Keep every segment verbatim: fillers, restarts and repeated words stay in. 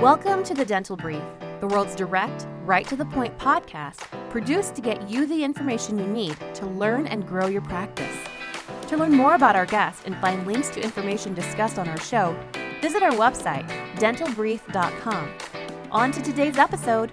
Welcome to The Dental Brief, the world's direct, right-to-the-point podcast produced to get you the information you need to learn and grow your practice. To learn more about our guests and find links to information discussed on our show, visit our website, dental brief dot com. On to today's episode.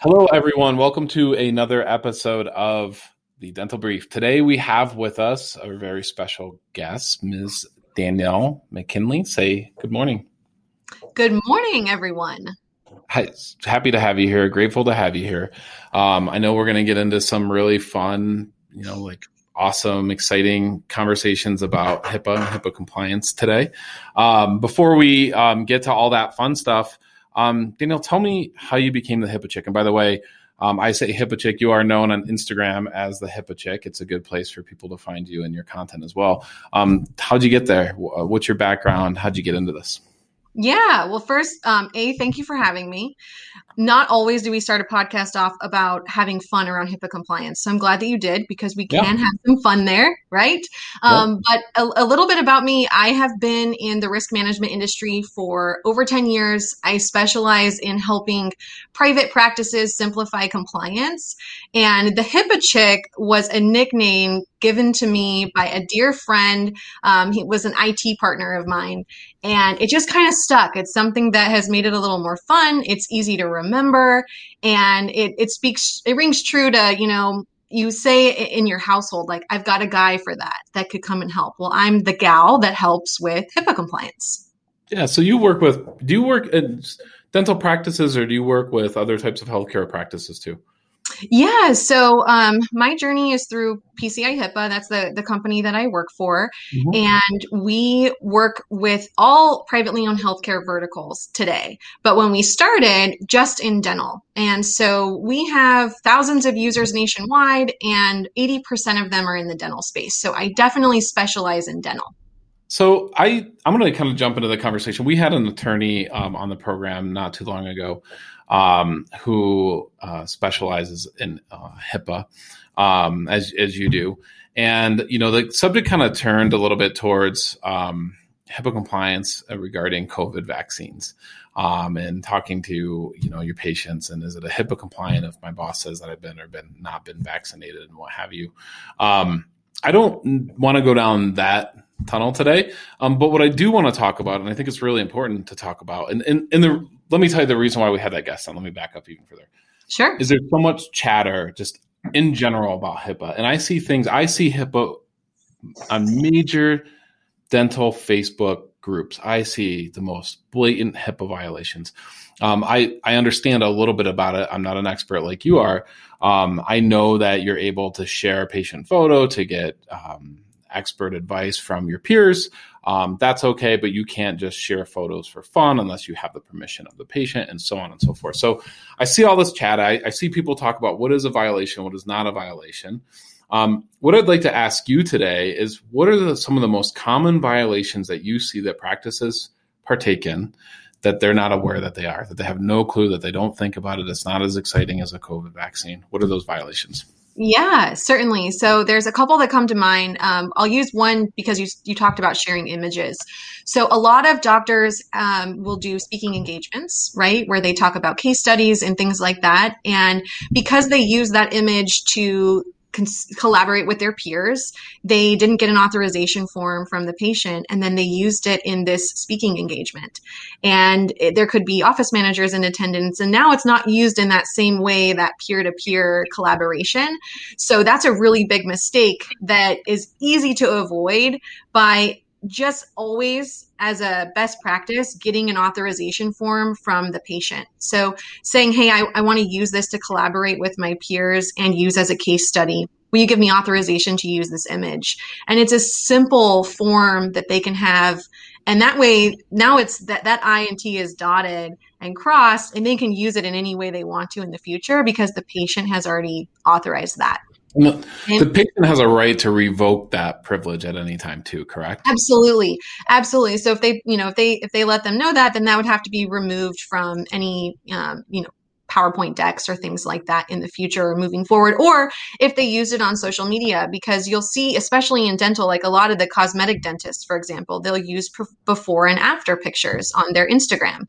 Hello, everyone. Welcome to another episode of The Dental Brief. Today, we have with us a very special guest, Miz Danielle McKinley. Say good morning. Good morning, everyone. Hi, happy to have you here. Grateful to have you here. Um, I know we're going to get into some really fun, you know, like awesome, exciting conversations about HIPAA and HIPAA compliance today. Um, before we um, get to all that fun stuff, um, Danielle, tell me how you became the HIPAA chick. And by the way, um, I say HIPAA chick. You are known on Instagram as the HIPAA chick. It's a good place for people to find you and your content as well. Um, how'd you get there? What's your background? How'd you get into this? Yeah. Well, first, um, A, thank you for having me. Not always do we start a podcast off about having fun around HIPAA compliance. So I'm glad that you did, because we can yeah. have some fun there, right? Um, yeah. But a, a little bit about me. I have been in the risk management industry for over ten years. I specialize in helping private practices simplify compliance. And the HIPAA chick was a nickname given to me by a dear friend. Um, he was an I T partner of mine. And it just kind of stuck. It's something that has made it a little more fun. It's easy to remember. And it it speaks, it rings true to, you know, you say in your household, like, I've got a guy for that, that could come and help. Well, I'm the gal that helps with HIPAA compliance. Yeah. So you work with, do you work in dental practices, or do you work with other types of healthcare practices too? Yeah. So um, my journey is through P C I HIPAA. That's the, the company that I work for. Mm-hmm. And we work with all privately owned healthcare verticals today. But when we started, just in dental. And so we have thousands of users nationwide, and eighty percent of them are in the dental space. So I definitely specialize in dental. So I, I'm going to kind of jump into the conversation. We had an attorney um, on the program not too long ago um, who uh, specializes in uh, HIPAA, um, as as you do. And, you know, the subject kind of turned a little bit towards um, HIPAA compliance regarding COVID vaccines um, and talking to, you know, your patients. And is it a HIPAA compliant if my boss says that I've been or been not been vaccinated and what have you? Um, I don't want to go down that tunnel today. Um, but what I do want to talk about, and I think it's really important to talk about, and, and, and the, let me tell you the reason why we had that guest on. Let me back up even further. Sure. Is there so much chatter just in general about HIPAA? And I see things, I see HIPAA on major dental Facebook groups. I see the most blatant HIPAA violations. Um, I, I understand a little bit about it. I'm not an expert like you are. Um, I know that you're able to share a patient photo to get, um, expert advice from your peers. Um, that's okay, but you can't just share photos for fun unless you have the permission of the patient, and so on and so forth. So I see all this chat. I, I see people talk about what is a violation, what is not a violation. Um, what I'd like to ask you today is, what are the, some of the most common violations that you see that practices partake in that they're not aware that they are, that they have no clue, that they don't think about it? It's not as exciting as a COVID vaccine. What are those violations? Yeah, certainly. So there's a couple that come to mind. Um, I'll use one because you you talked about sharing images. So a lot of doctors um, will do speaking engagements, right, where they talk about case studies and things like that. And because they use that image to collaborate with their peers, they didn't get an authorization form from the patient, and then they used it in this speaking engagement. And it, there could be office managers in attendance, and now it's not used in that same way, that peer-to-peer collaboration. So that's a really big mistake that is easy to avoid by just always, as a best practice, getting an authorization form from the patient. So saying, hey, I, I want to use this to collaborate with my peers and use as a case study. Will you give me authorization to use this image? And it's a simple form that they can have. And that way, now it's that, that I and T is dotted and crossed, and they can use it in any way they want to in the future because the patient has already authorized that. No, the patient has a right to revoke that privilege at any time too, correct? Absolutely. Absolutely. So if they, you know, if they, if they let them know that, then that would have to be removed from any, um, you know, PowerPoint decks or things like that in the future or moving forward, or if they use it on social media, because you'll see, especially in dental, like a lot of the cosmetic dentists, for example, they'll use pre- before and after pictures on their Instagram,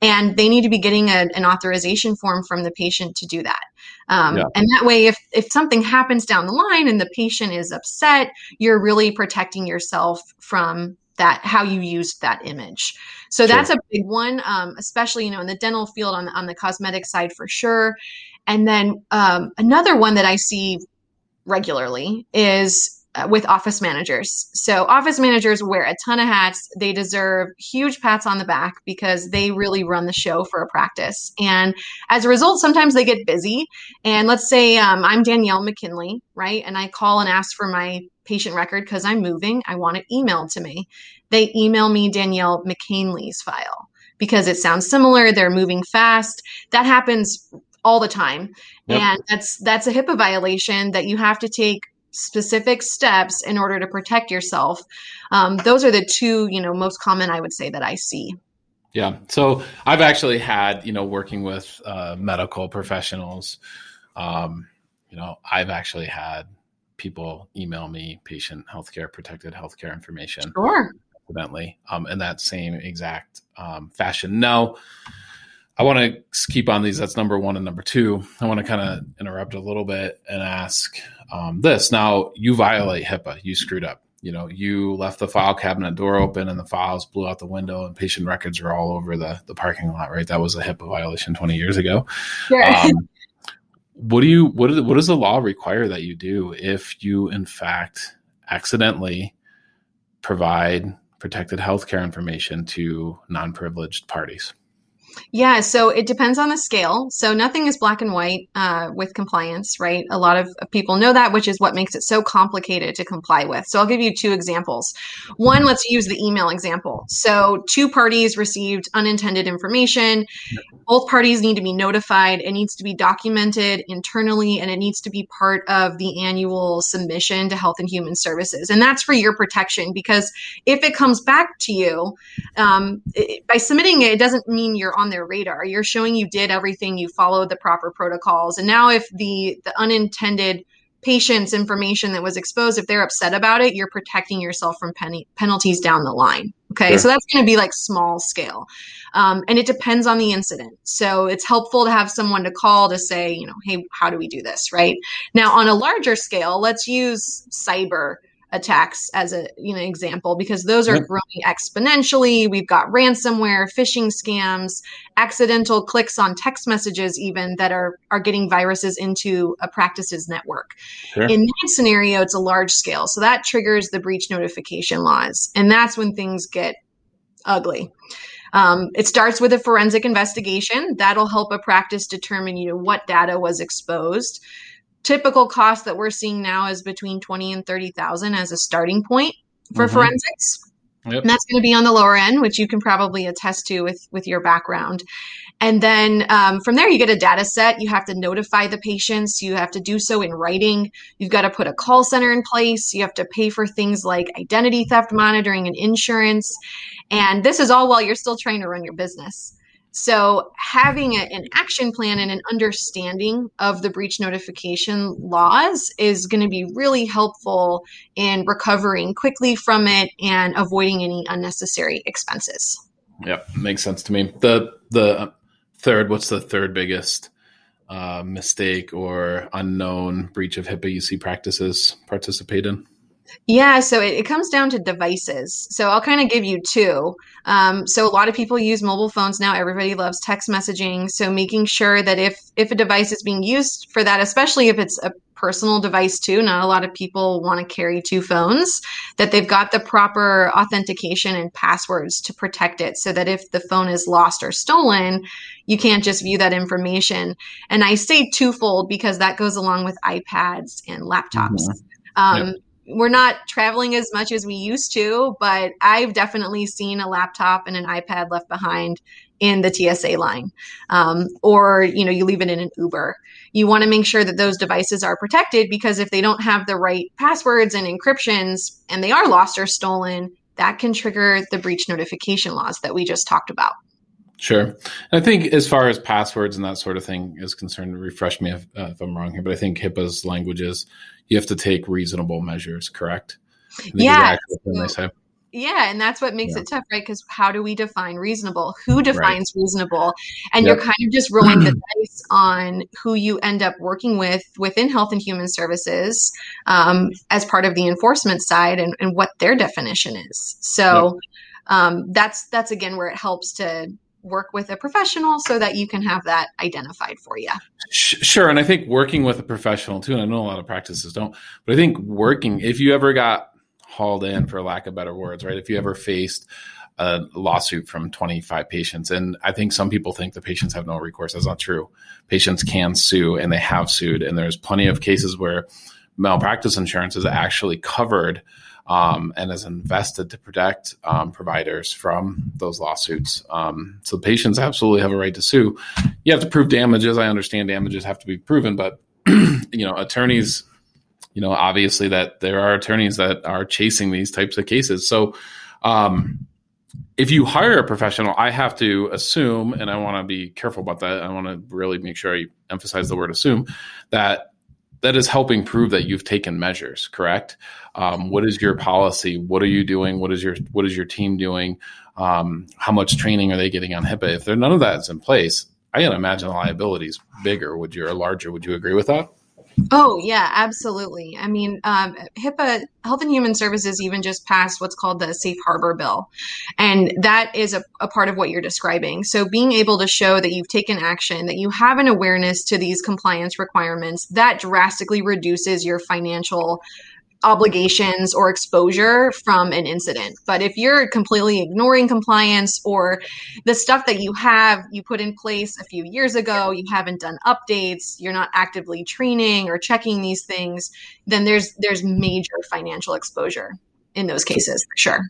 and they need to be getting a, an authorization form from the patient to do that. Um, yeah. And that way, if, if something happens down the line and the patient is upset, you're really protecting yourself from that, how you used that image. So that's sure. a big one, um, especially, you know, in the dental field, on the, on the cosmetic side for sure. And then um, another one that I see regularly is uh, with office managers. So office managers wear a ton of hats. They deserve huge pats on the back because they really run the show for a practice. And as a result, sometimes they get busy. And let's say um, I'm Danielle McKinley, right? And I call and ask for my patient record because I'm moving. I want it emailed to me. They email me Danielle McKinley's file because it sounds similar. They're moving fast. That happens all the time. Yep. And that's that's a HIPAA violation that you have to take specific steps in order to protect yourself. Um, those are the two, you know, most common, I would say, that I see. Yeah. So I've actually had, you know, working with uh, medical professionals, um, you know, I've actually had people email me patient healthcare, protected healthcare information. Sure. Evidently, um, in that same exact um, fashion. Now, I want to keep on these. That's number one and number two. I want to kind of interrupt a little bit and ask um, this. Now, you violate HIPAA. You screwed up. You know, you left the file cabinet door open and the files blew out the window and patient records are all over the, the parking lot, right? That was a HIPAA violation twenty years ago. Sure. Um, What do you, what, what does the law require that you do if you, in fact, accidentally provide protected healthcare information to non-privileged parties? Yeah, so it depends on the scale. So nothing is black and white uh, with compliance, right? A lot of people know that, which is what makes it so complicated to comply with. So I'll give you two examples. One, let's use the email example. So two parties received unintended information. Both parties need to be notified. It needs to be documented internally, and it needs to be part of the annual submission to Health and Human Services. And that's for your protection, because if it comes back to you, um, it, by submitting it, it doesn't mean you're on their radar. You're showing you did everything, you followed the proper protocols. And now if the, the unintended patient's information that was exposed, if they're upset about it, you're protecting yourself from pen- penalties down the line. Okay. Sure. So that's going to be like small scale. Um, and it depends on the incident. So it's helpful to have someone to call to say, you know, hey, how do we do this? Right now on a larger scale, let's use cyber attacks as a you know example, because those are growing exponentially. We've got ransomware, phishing scams, accidental clicks on text messages even that are are getting viruses into a practice's network. Sure. In that scenario, it's a large scale. So that triggers the breach notification laws. And that's when things get ugly. Um, it starts with a forensic investigation. That'll help a practice determine you know what data was exposed. Typical cost that we're seeing now is between twenty and thirty thousand as a starting point for mm-hmm. forensics. Yep. And that's going to be on the lower end, which you can probably attest to with, with your background. And then um, from there, you get a data set. You have to notify the patients. You have to do so in writing. You've got to put a call center in place. You have to pay for things like identity theft monitoring and insurance. And this is all while you're still trying to run your business. So having a, an action plan and an understanding of the breach notification laws is going to be really helpful in recovering quickly from it and avoiding any unnecessary expenses. Yeah, makes sense to me. The the third, what's the third biggest uh, mistake or unknown breach of HIPAA you see practices participate in? Yeah, so it, it comes down to devices. So I'll kind of give you two. Um, so a lot of people use mobile phones now. Everybody loves text messaging. So making sure that if if a device is being used for that, especially if it's a personal device too, not a lot of people want to carry two phones, that they've got the proper authentication and passwords to protect it so that if the phone is lost or stolen, you can't just view that information. And I say twofold because that goes along with iPads and laptops. Mm-hmm. Um, yep. We're not traveling as much as we used to, but I've definitely seen a laptop and an iPad left behind in the T S A line. Um, or, you know, you leave it in an Uber. You want to make sure that those devices are protected, because if they don't have the right passwords and encryptions and they are lost or stolen, that can trigger the breach notification laws that we just talked about. Sure. And I think as far as passwords and that sort of thing is concerned, refresh me if, uh, if I'm wrong here, but I think HIPAA's language is you have to take reasonable measures, correct? Yeah. Yeah. And that's what makes yeah. it tough, right? Because how do we define reasonable? Who defines right. reasonable? And yep. you're kind of just rolling the dice on who you end up working with within Health and Human Services um, as part of the enforcement side and, and what their definition is. So yep. um, that's, that's again, where it helps to work with a professional so that you can have that identified for you. Sure. And I think working with a professional too, and I know a lot of practices don't, but I think working, if you ever got hauled in, for lack of better words, right? If you ever faced a lawsuit from twenty-five patients, and I think some people think the patients have no recourse. That's not true. Patients can sue, and they have sued. And there's plenty of cases where malpractice insurance is actually covered um, and is invested to protect um, providers from those lawsuits. Um, so patients absolutely have a right to sue. You have to prove damages. I understand damages have to be proven, but you know, attorneys, you know, obviously that there are attorneys that are chasing these types of cases. So um, if you hire a professional, I have to assume, and I want to be careful about that. I want to really make sure I emphasize the word assume, that that is helping prove that you've taken measures, correct? Um, what is your policy? What are you doing? What is your, what is your team doing? Um, how much training are they getting on HIPAA? If there, none of that is in place, I can imagine the liability is bigger. Would you, or larger? Would you agree with that? Oh, yeah, absolutely. I mean, um, HIPAA, Health and Human Services even just passed what's called the Safe Harbor Bill. And that is a, a part of what you're describing. So being able to show that you've taken action, that you have an awareness to these compliance requirements, that drastically reduces your financial obligations or exposure from an incident. But if you're completely ignoring compliance or the stuff that you have, you put in place a few years ago, you haven't done updates, you're not actively training or checking these things, then there's, there's major financial exposure in those cases, for sure.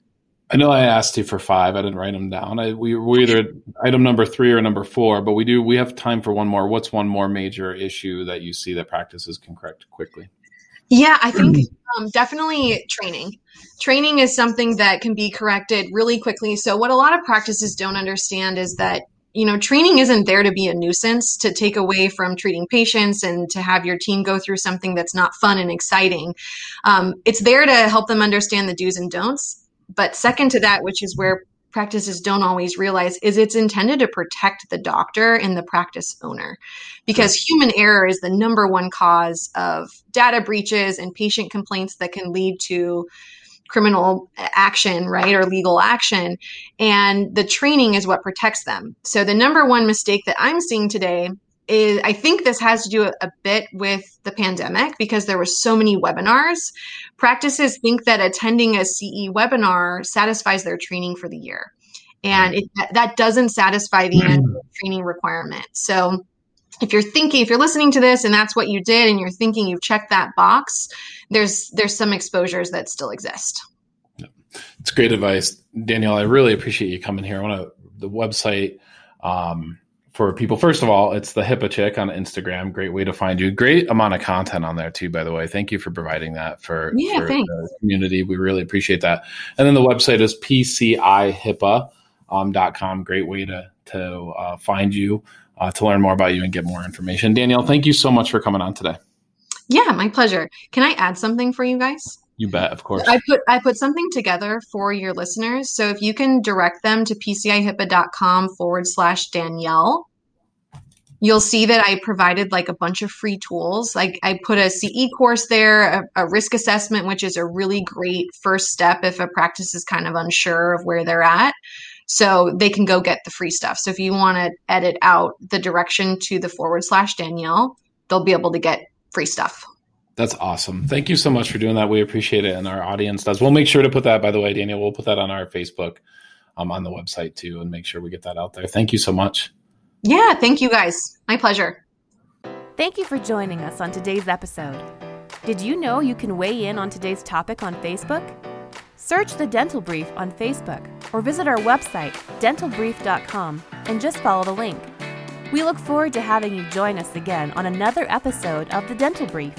I know I asked you for five. I didn't write them down. I, we were either item number three or number four, but we do, we have time for one more. What's one more major issue that you see that practices can correct quickly? Yeah, I think um, definitely training. Training is something that can be corrected really quickly. So what a lot of practices don't understand is that, you know, training isn't there to be a nuisance, to take away from treating patients and to have your team go through something that's not fun and exciting. Um, it's there to help them understand the do's and don'ts. But second to that, which is where practices don't always realize, is it's intended to protect the doctor and the practice owner, because human error is the number one cause of data breaches and patient complaints that can lead to criminal action, right, or legal action. And the training is what protects them. So the number one mistake that I'm seeing today is, I think this has to do a, a bit with the pandemic, because there were so many webinars. Practices think that attending a C E webinar satisfies their training for the year. And it, that doesn't satisfy the annual training requirement. So if you're thinking, if you're listening to this and that's what you did and you're thinking you've checked that box, there's there's some exposures that still exist. It's great advice. Danielle, I really appreciate you coming here. I want to, the website, um, for people, first of all, it's the HIPAA Chick on Instagram. Great way to find you. Great amount of content on there too, by the way. Thank you for providing that for, yeah, for the community. We really appreciate that. And then the website is P C I HIPAA dot com. Great way to, to uh, find you, uh, to learn more about you and get more information. Danielle, thank you so much for coming on today. Yeah, my pleasure. Can I add something for you guys? You bet, of course. I put I put something together for your listeners. So if you can direct them to P C I HIPAA dot com forward slash Danielle, you'll see that I provided like a bunch of free tools. Like I put a C E course there, a, a risk assessment, which is a really great first step if a practice is kind of unsure of where they're at. So they can go get the free stuff. So if you want to edit out the direction to the forward slash Danielle, they'll be able to get free stuff. That's awesome. Thank you so much for doing that. We appreciate it. And our audience does. We'll make sure to put that, by the way, Danielle, we'll put that on our Facebook, um, on the website too, and make sure we get that out there. Thank you so much. Yeah. Thank you guys. My pleasure. Thank you for joining us on today's episode. Did you know you can weigh in on today's topic on Facebook? Search The Dental Brief on Facebook or visit our website, dental brief dot com, and just follow the link. We look forward to having you join us again on another episode of The Dental Brief.